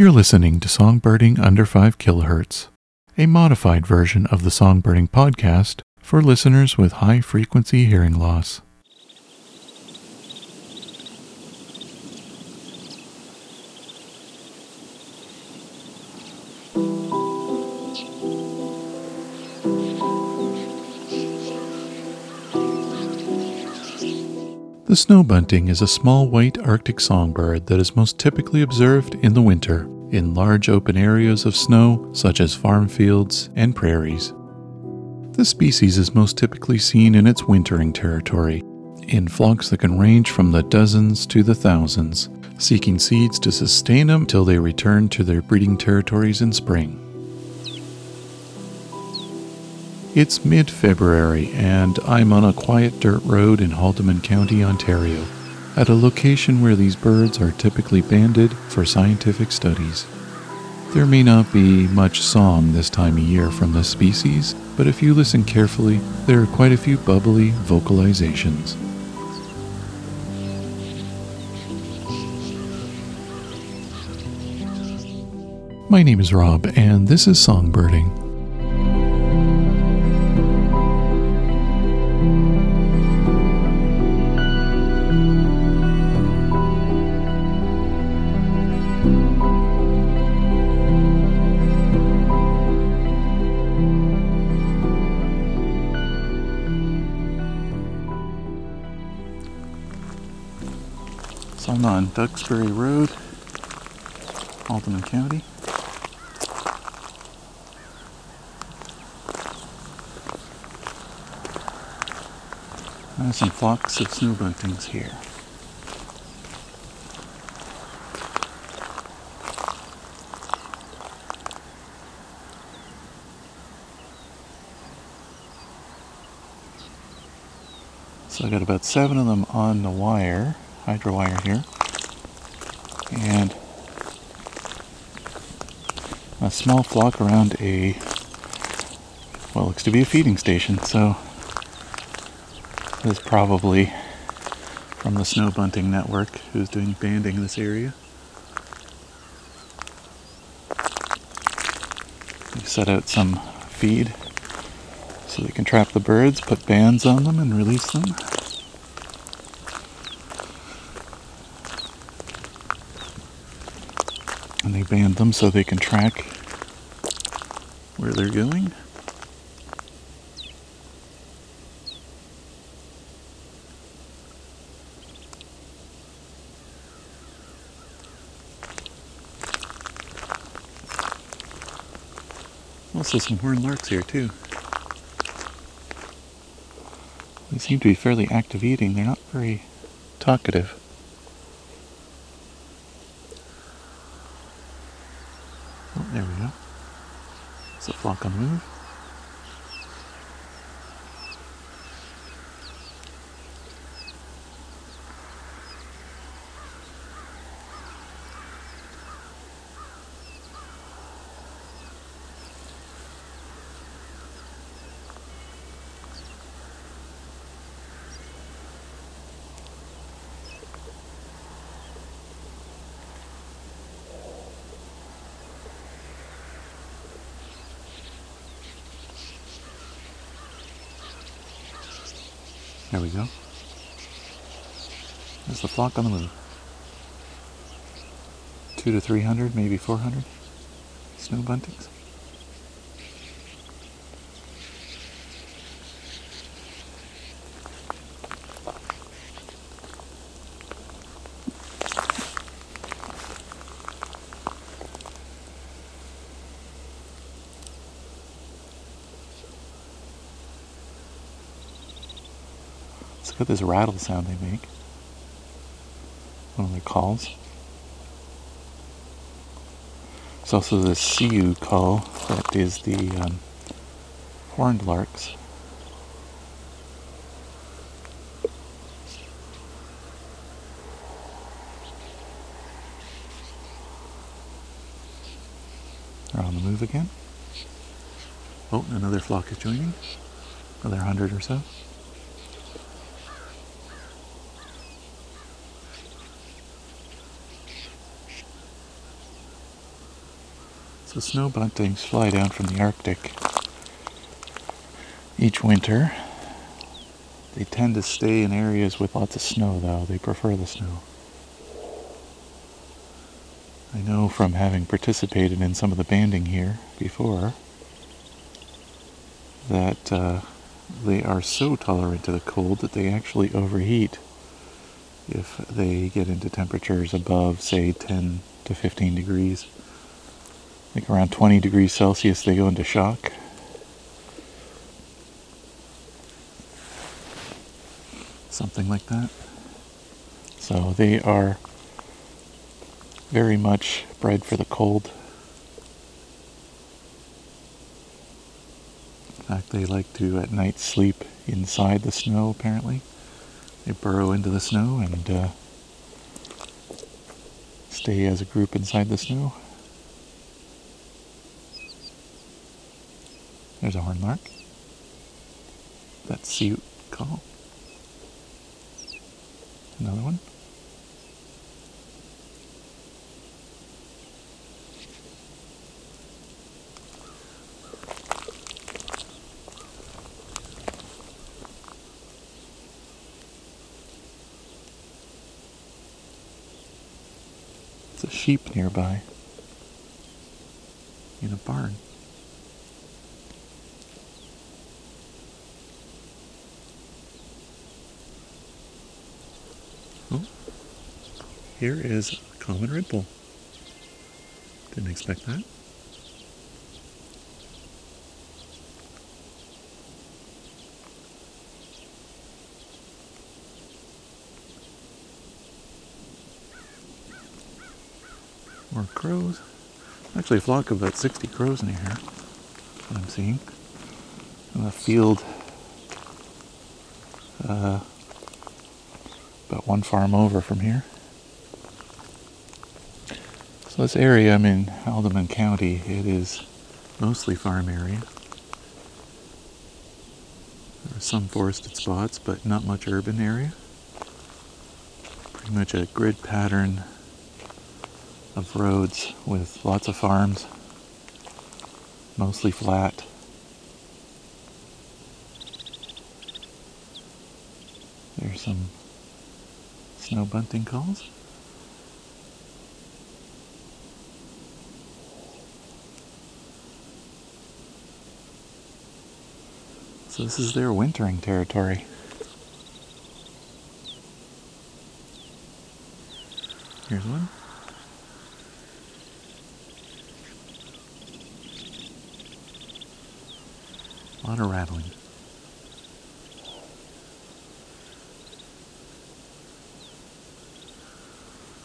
You're listening to Songbirding Under 5 kHz, a modified version of the Songbirding podcast for listeners with high-frequency hearing loss. The snow bunting is a small white Arctic songbird that is most typically observed in the winter, in large open areas of snow such as farm fields and prairies. This species is most typically seen in its wintering territory, in flocks that can range from the dozens to the thousands, seeking seeds to sustain them till they return to their breeding territories in spring. It's mid-February, and I'm on a quiet dirt road in Haldimand County, Ontario, at a location where these birds are typically banded for scientific studies. There may not be much song this time of year from this species, but if you listen carefully, there are quite a few bubbly vocalizations. My name is Rob, and this is Songbirding. I'm on Duxbury Road, Alderman County. There's some flocks of snow buntings here. So I got about 7 of them on the wire. Hydro wire here, and a small flock around a, well, looks to be a feeding station, so this is probably from the snow bunting network who's doing banding in this area. They've set out some feed so they can trap the birds, put bands on them, and release them. And they band them so they can track where they're going. Also some horned larks here too. They seem to be fairly active eating. They're not very talkative. There we go. Is the flock on the move? There we go. There's the flock on the move. 200 to 300, maybe 400 snow buntings. Look at this rattle sound they make. One of their calls. There's also the Siu call that is the horned larks. They're on the move again. Oh, another flock is joining. Another 100 or so. So snow buntings fly down from the Arctic each winter. They tend to stay in areas with lots of snow, though. They prefer the snow. I know from having participated in some of the banding here before that they are so tolerant to the cold that they actually overheat if they get into temperatures above, say, 10 to 15 degrees. Like around 20 degrees Celsius, they go into shock. Something like that. So they are very much bred for the cold. In fact, they like to, at night, sleep inside the snow, apparently. They burrow into the snow and stay as a group inside the snow. There's a hornlark. That suit call. Another one. It's a sheep nearby in a barn. Here is a common redpoll. Didn't expect that. More crows. Actually, a flock of about 60 crows near here. That's what I'm seeing. In the field, about one farm over from here. So this area, I'm in Alderman County, it is mostly farm area. There are some forested spots, but not much urban area. Pretty much a grid pattern of roads with lots of farms, mostly flat. There's some snow bunting calls. So this is their wintering territory. Here's one. A lot of rattling.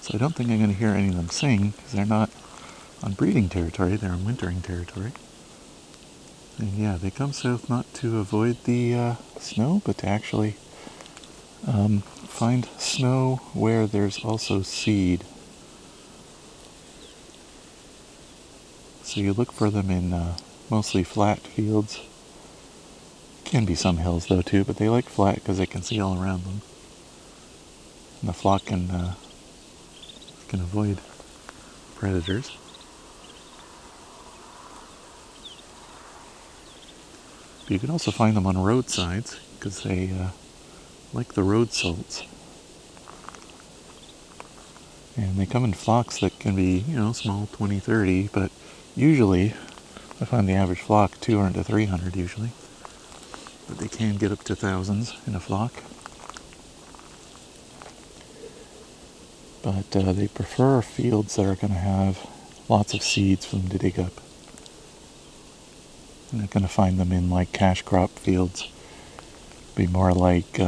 So I don't think I'm going to hear any of them sing, because they're not on breeding territory, they're on wintering territory. And yeah, they come south not to avoid the snow, but to actually find snow where there's also seed. So you look for them in mostly flat fields. Can be some hills though too, but they like flat because they can see all around them. And the flock can avoid predators. But you can also find them on roadsides, because they like the road salts. And they come in flocks that can be, you know, small, 20, 30, but usually, I find the average flock 200 to 300 usually. But they can get up to thousands in a flock. But they prefer fields that are going to have lots of seeds for them to dig up. You're not going to find them in like cash crop fields. Be more like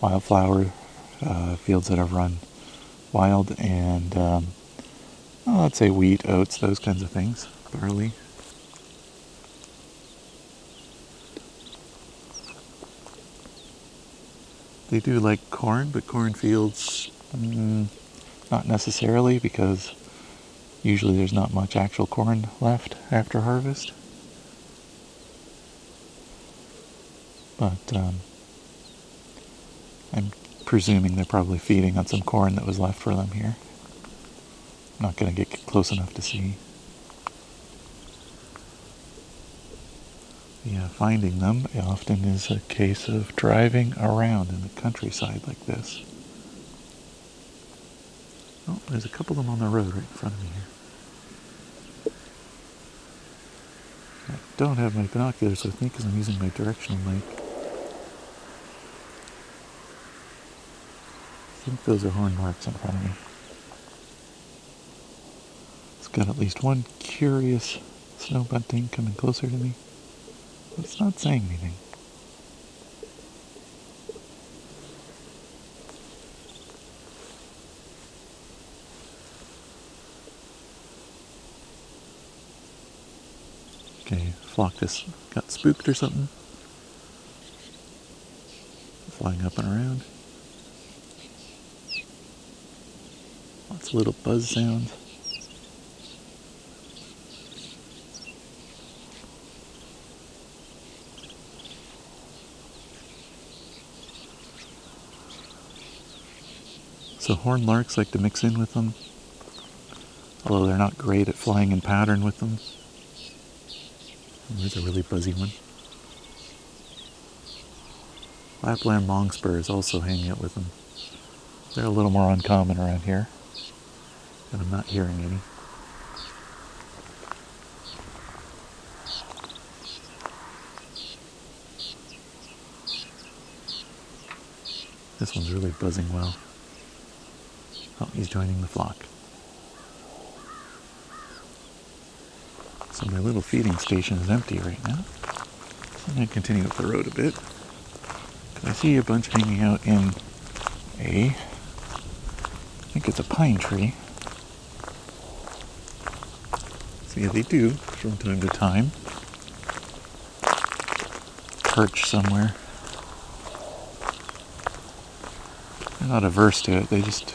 wildflower fields that are run wild, and I'd say wheat, oats, those kinds of things, barley. They do like corn, but corn fields not necessarily, because usually there's not much actual corn left after harvest. But I'm presuming they're probably feeding on some corn that was left for them here. I'm not going to get close enough to see. finding them often is a case of driving around in the countryside like this. Oh, there's a couple of them on the road right in front of me here. I don't have my binoculars with me because I'm using my directional mic. I think those are horn marks in front of me. It's got at least one curious snow bunting coming closer to me. It's not saying anything. Okay, flock just got spooked or something. Flying up and around. Lots of little buzz sounds. So horned larks like to mix in with them, although they're not great at flying in pattern with them. And there's a really buzzy one. Lapland longspurs also hang out with them. They're a little more uncommon around here, and I'm not hearing any. This one's really buzzing well. Oh, he's joining the flock. So my little feeding station is empty right now. So I'm going to continue up the road a bit. I see a bunch hanging out in I think it's a pine tree. So yeah, they do, from time to time, perch somewhere. They're not averse to it, they just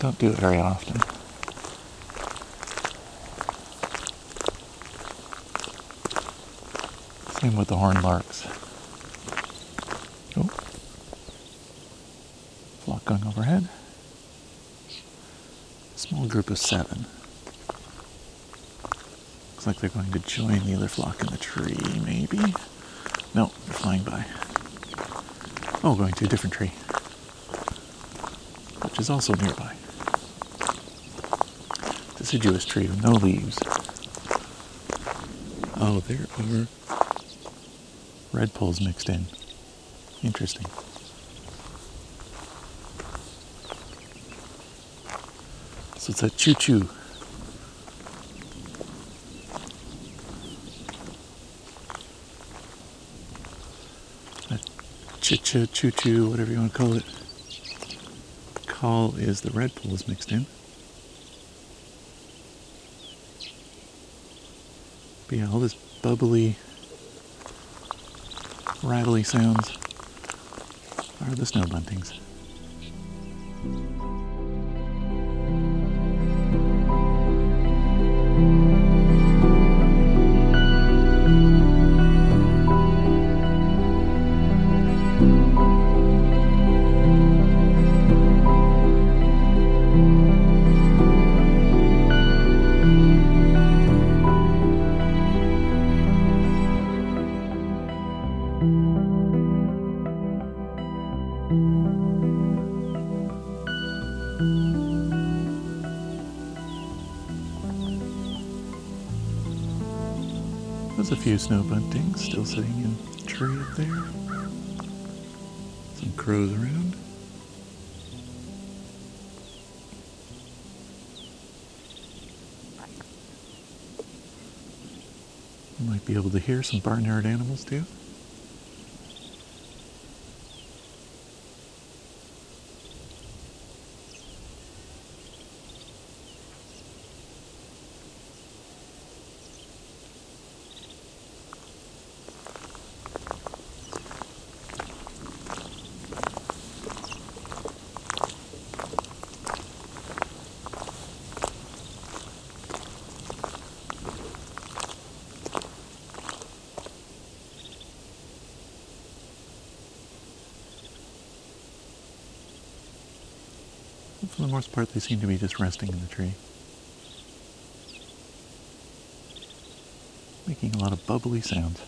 don't do it very often. Same with the horned larks. Oh. Flock going overhead. Small group of 7. Looks like they're going to join the other flock in the tree, maybe? No, they're flying by. Oh, going to a different tree, which is also nearby. Deciduous tree with no leaves. Oh, there are redpolls mixed in. Interesting. So it's a choo-choo. A chicha, choo-choo, whatever you want to call it. Call is the redpolls mixed in. But yeah, all this bubbly, rattly sounds are the snow buntings. There's a few snow buntings still sitting in the tree up there. Some crows around. You might be able to hear some barnyard animals too. For the most part, they seem to be just resting in the tree. Making a lot of bubbly sounds.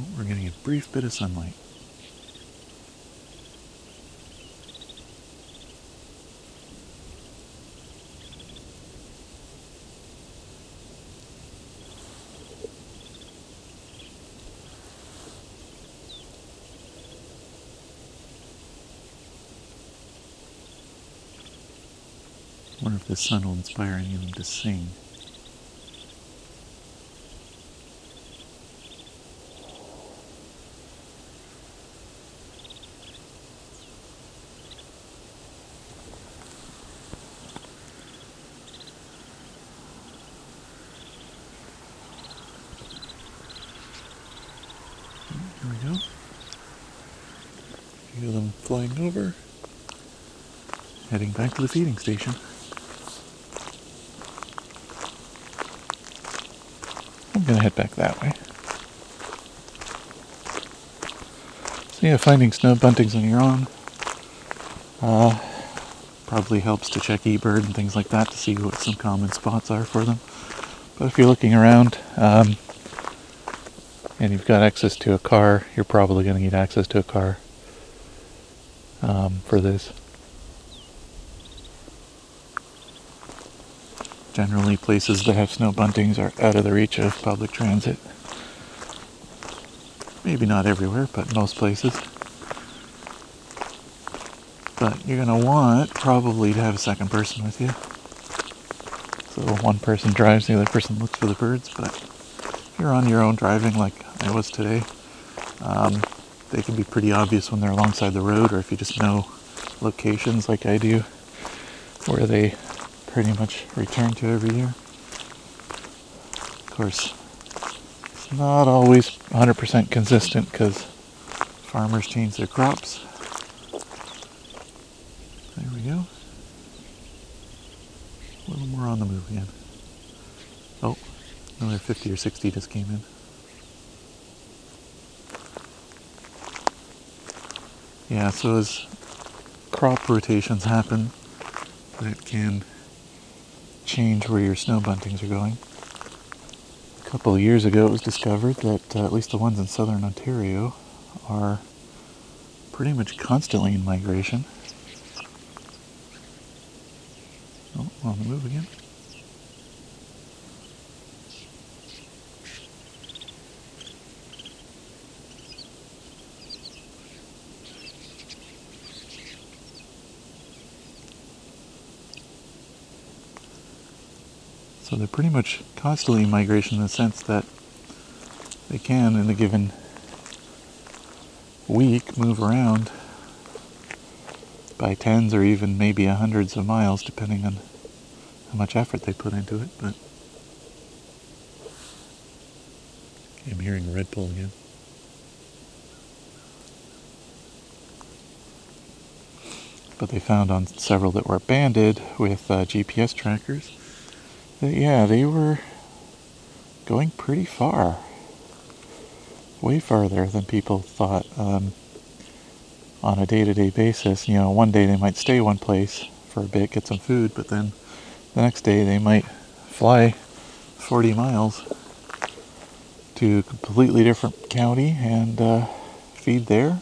Oh, we're getting a brief bit of sunlight. I wonder if the sun will inspire any of them to sing. Here we go. Hear them flying over, heading back to the feeding station. I'm gonna head back that way. So yeah, finding snow buntings on your own probably helps to check eBird and things like that to see what some common spots are for them. But if you're looking around and you've got access to a car, you're probably going to need access to a car for this. Generally, places that have snow buntings are out of the reach of public transit. Maybe not everywhere, but most places. But you're going to want probably to have a second person with you. So one person drives, the other person looks for the birds, but if you're on your own driving like I was today, they can be pretty obvious when they're alongside the road, or if you just know locations like I do, where they pretty much return to every year. Of course, it's not always 100% consistent because farmers change their crops. There we go. A little more on the move again. Oh, another 50 or 60 just came in. Yeah, so as crop rotations happen, that can change where your snow buntings are going. A couple of years ago it was discovered that at least the ones in southern Ontario are pretty much constantly in migration. Oh, on the move again. So they're pretty much constantly in migration in the sense that they can, in a given week, move around by tens or even maybe hundreds of miles, depending on how much effort they put into it. But I'm hearing a red poll again. But they found on several that were banded with GPS trackers. Yeah, they were going pretty far. Way farther than people thought on a day-to-day basis. You know, one day they might stay one place for a bit, get some food, but then the next day they might fly 40 miles to a completely different county and feed there.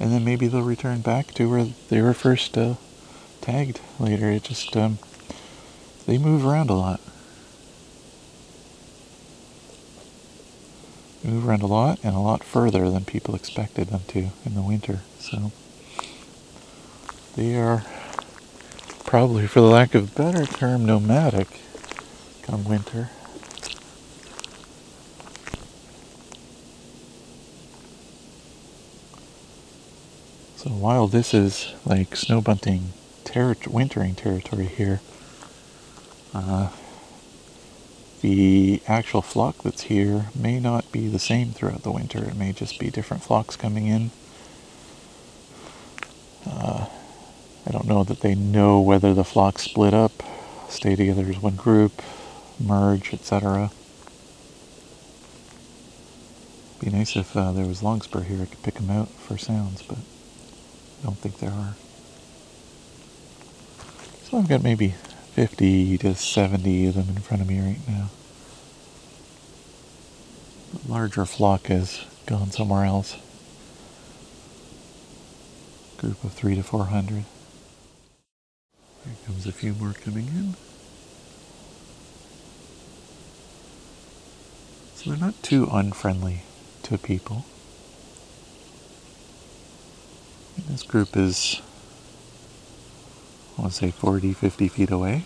And then maybe they'll return back to where they were first tagged later. It just... they move around a lot. They move around a lot and a lot further than people expected them to in the winter. So they are probably, for the lack of a better term, nomadic come winter. So while this is like snow bunting wintering territory here, the actual flock that's here may not be the same throughout the winter. It may just be different flocks coming in. I don't know that they know whether the flocks split up, stay together as one group, merge, etc. Be nice if there was longspur here. I could pick them out for sounds, but I don't think there are. So I've got maybe 50 to 70 of them in front of me right now. The larger flock is gone somewhere else. Group of 300 to 400. Here comes a few more coming in. So they're not too unfriendly to people. And this group is, I want to say 40, 50 feet away.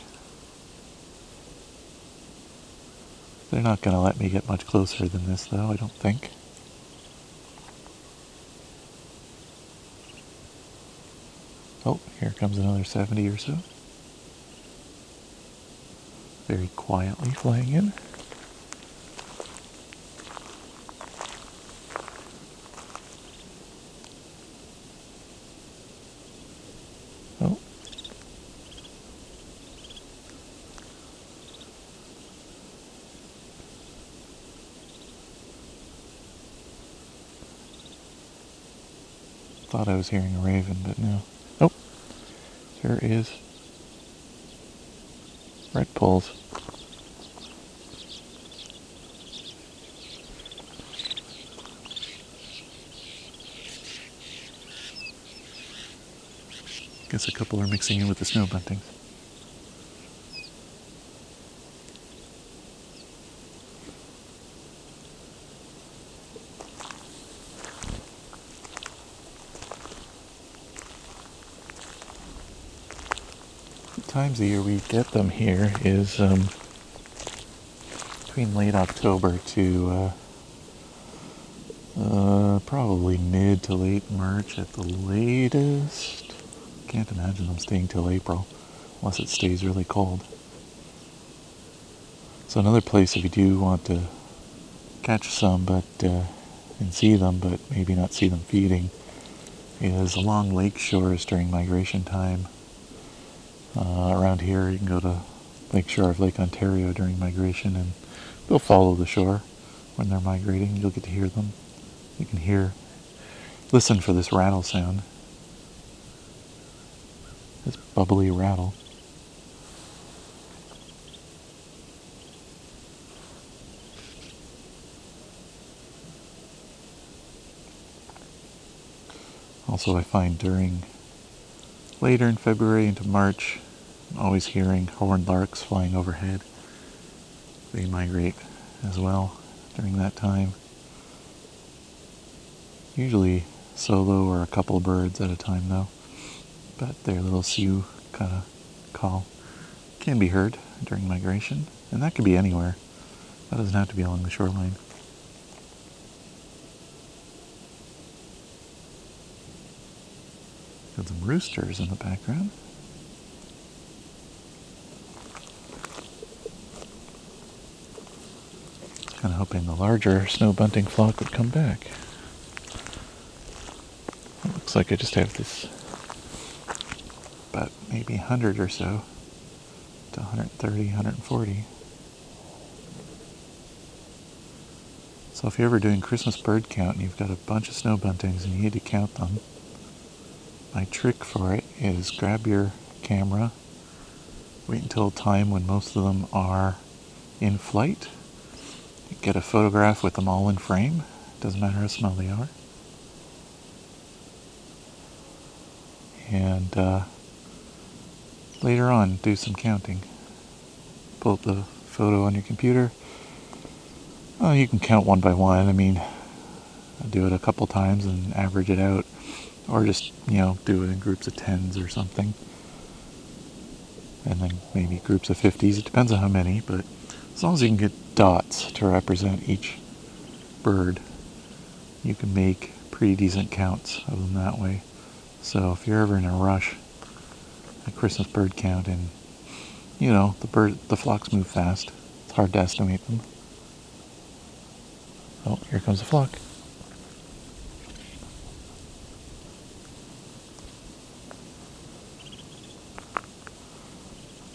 They're not going to let me get much closer than this though, I don't think. Oh, here comes another 70 or so. Very quietly flying in. Oh. Thought I was hearing a raven, but no. There is red poles. Guess a couple are mixing in with the snow buntings. Times of year we get them here is between late October to probably mid to late March at the latest. Can't imagine them staying till April unless it stays really cold. So another place if you do want to catch some and see them, but maybe not see them feeding, is along lake shores during migration time. Around here you can go to lake shore of Lake Ontario during migration and they'll follow the shore when they're migrating. You'll get to hear them. You can listen for this rattle sound. This bubbly rattle. Also I find later in February into March, I'm always hearing horned larks flying overhead. They migrate as well during that time. Usually solo or a couple of birds at a time though, but their little Sioux kind of call can be heard during migration, and that could be anywhere. That doesn't have to be along the shoreline. Got some roosters in the background. Kind of hoping the larger snow bunting flock would come back. It looks like I just have this about maybe 100 or so to 130, 140. So if you're ever doing Christmas bird count and you've got a bunch of snow buntings and you need to count them, my trick for it is grab your camera, wait until time when most of them are in flight, get a photograph with them all in frame, doesn't matter how small they are, and later on do some counting. Pull up the photo on your computer. Oh, you can count one by one. I mean, I'll do it a couple times and average it out. Or just, do it in groups of 10s or something. And then maybe groups of 50s. It depends on how many, but as long as you can get dots to represent each bird, you can make pretty decent counts of them that way. So if you're ever in a rush, a Christmas bird count, and, the flocks move fast. It's hard to estimate them. Oh, here comes the flock.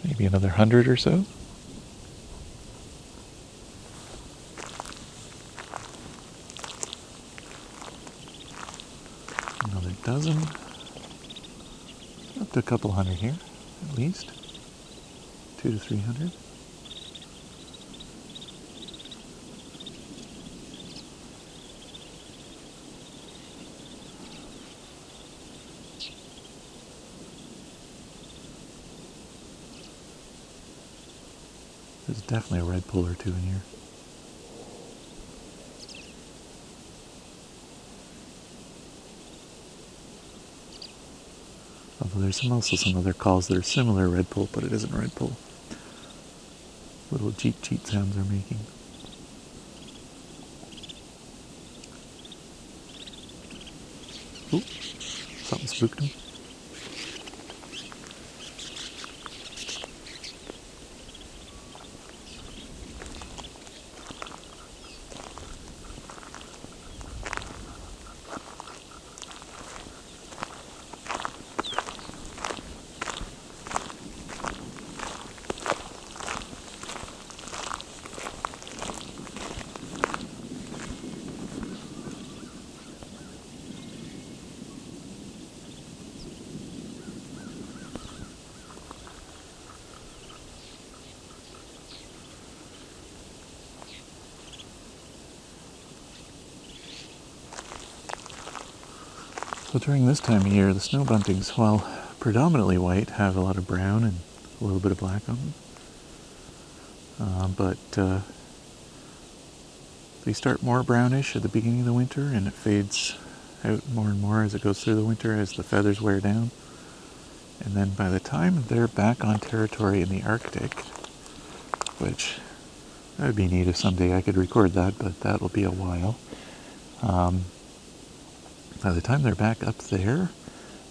Maybe another 100 or so. Another dozen. Up to a couple hundred here, at least. 200 to 300. There's definitely a redpoll or two in here. Although there's also some other calls that are similar redpoll, but it isn't redpoll. Little cheat sounds are making. Ooh, something spooked him. So during this time of year, the snow buntings, while predominantly white, have a lot of brown and a little bit of black on them. But they start more brownish at the beginning of the winter, and it fades out more and more as it goes through the winter as the feathers wear down. And then by the time they're back on territory in the Arctic, which that would be neat if someday I could record that, but that'll be a while. By the time they're back up there,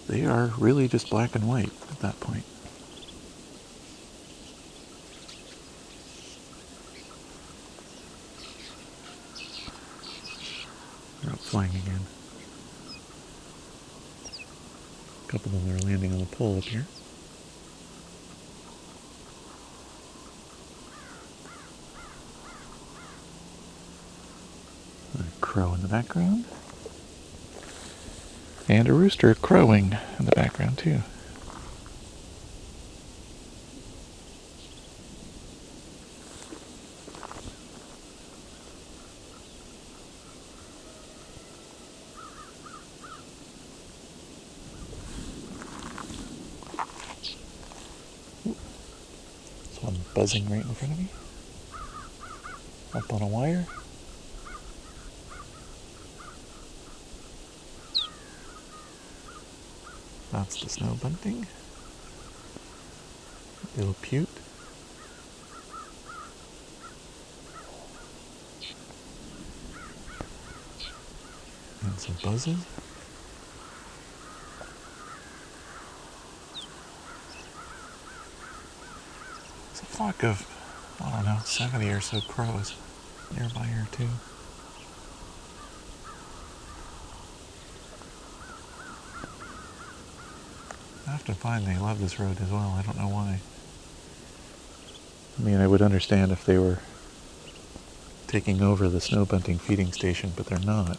they are really just black and white at that point. They're up flying again. A couple of them are landing on the pole up here. There's a crow in the background. And a rooster crowing in the background too. Ooh. There's one buzzing right in front of me. Up on a wire. That's the snow bunting. A little pute. And some buzzing. There's a flock of, I don't know, 70 or so crows nearby here too. I have to find they love this road as well. I don't know why. I mean, I would understand if they were taking over the snow bunting feeding station, but they're not.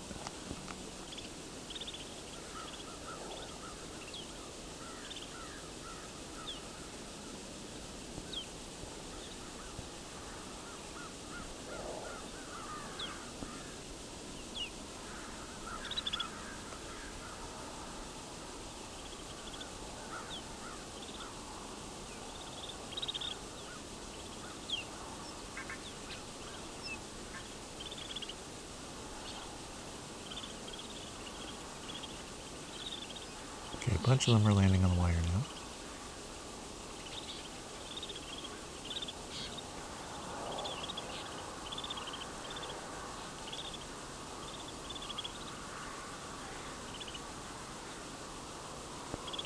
Okay, a bunch of them are landing on the wire now.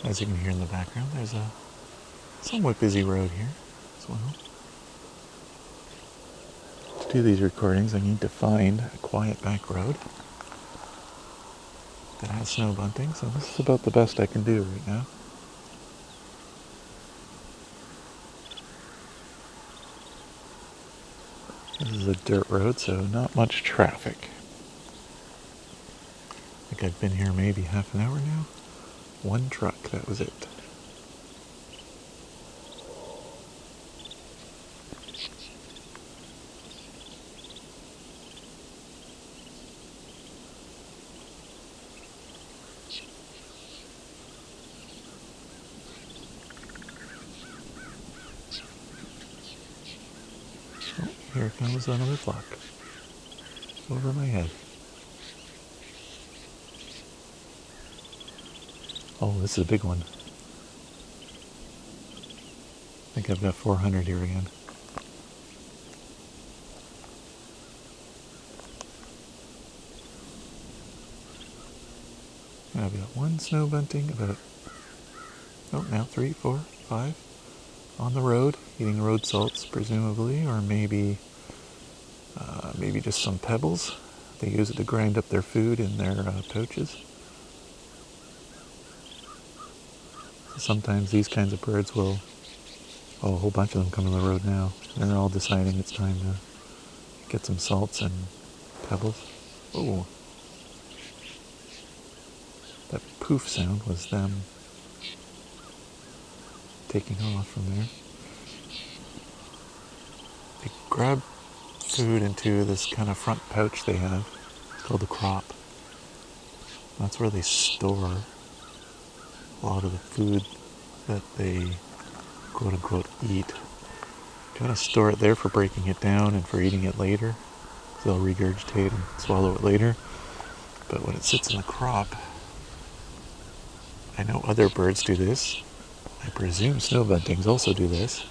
As you can hear in the background, there's a somewhat busy road here as well. To do these recordings, I need to find a quiet back road that has snow bunting, so this is about the best I can do right now. This is a dirt road, so not much traffic. I think I've been here maybe half an hour now. One truck, that was it. dark and I was another block over my head. Oh, this is a big one. I think I've got 400 here again. I've got one snow bunting, about, oh, now 3, 4, 5 on the road, eating road salts presumably, or maybe just some pebbles. They use it to grind up their food in their pouches. Sometimes these kinds of birds will, oh, a whole bunch of them come on the road now. They're all deciding it's time to get some salts and pebbles. Oh, that poof sound was them taking off from there. They grab food into this kind of front pouch they have. It's called the crop. That's where they store a lot of the food that they quote-unquote eat. Kind of store it there for breaking it down and for eating it later. So they'll regurgitate and swallow it later. But when it sits in the crop, I know other birds do this. I presume snow buntings also do this.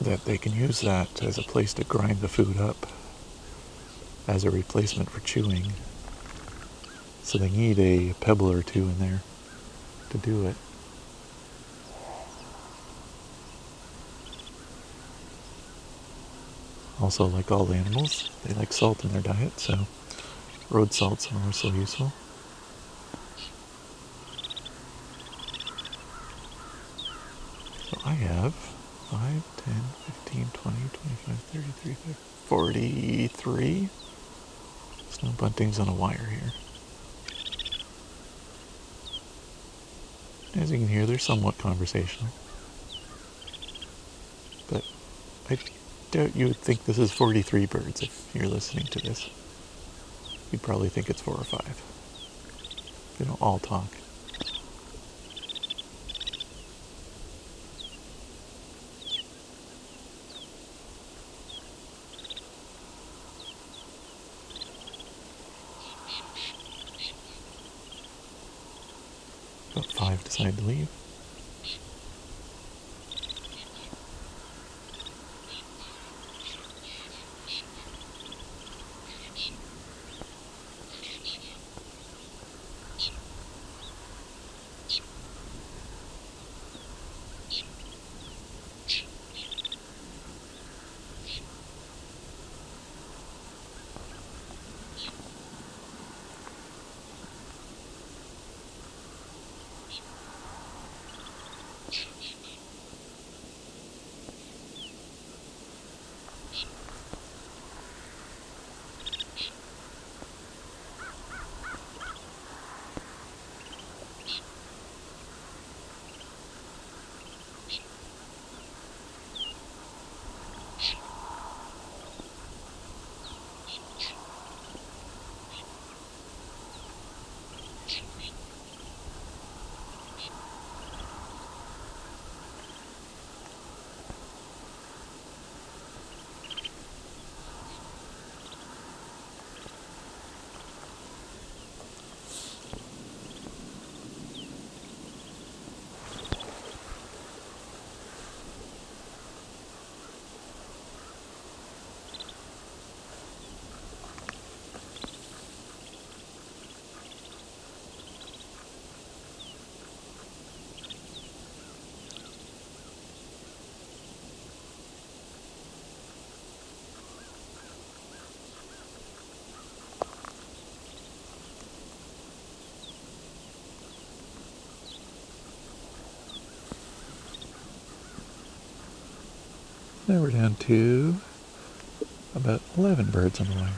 That they can use that as a place to grind the food up as a replacement for chewing. So they need a pebble or two in there to do it. Also, like all animals, they like salt in their diet, so road salts are also useful. So I have 5, 10, 15, 20, 25, 30, 35, 43 snow buntings on a wire here. As you can hear, they're somewhat conversational. But I doubt you would think this is 43 birds if you're listening to this. You'd probably think it's 4 or 5. They don't all talk. About 5 decide to leave. Now we're down to about 11 birds on the wire.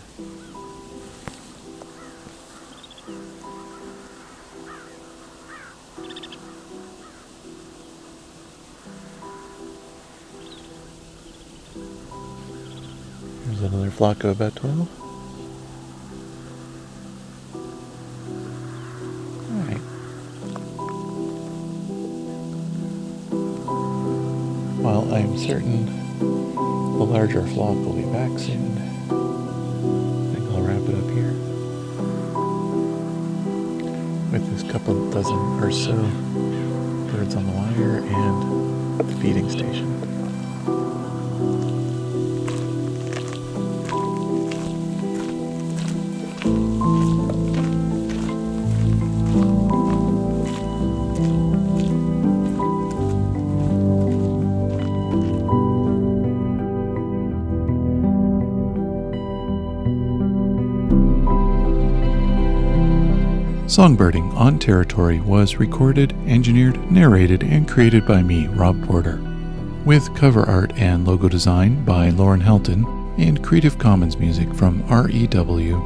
Here's another flock of about 12. Alright. Well, I'm certain The larger flock will be back soon. I think I'll wrap it up here with this couple dozen or so birds on the wire and the feeding station. Songbirding on Territory was recorded, engineered, narrated, and created by me, Rob Porter, with cover art and logo design by Lauren Helton and Creative Commons music from REW.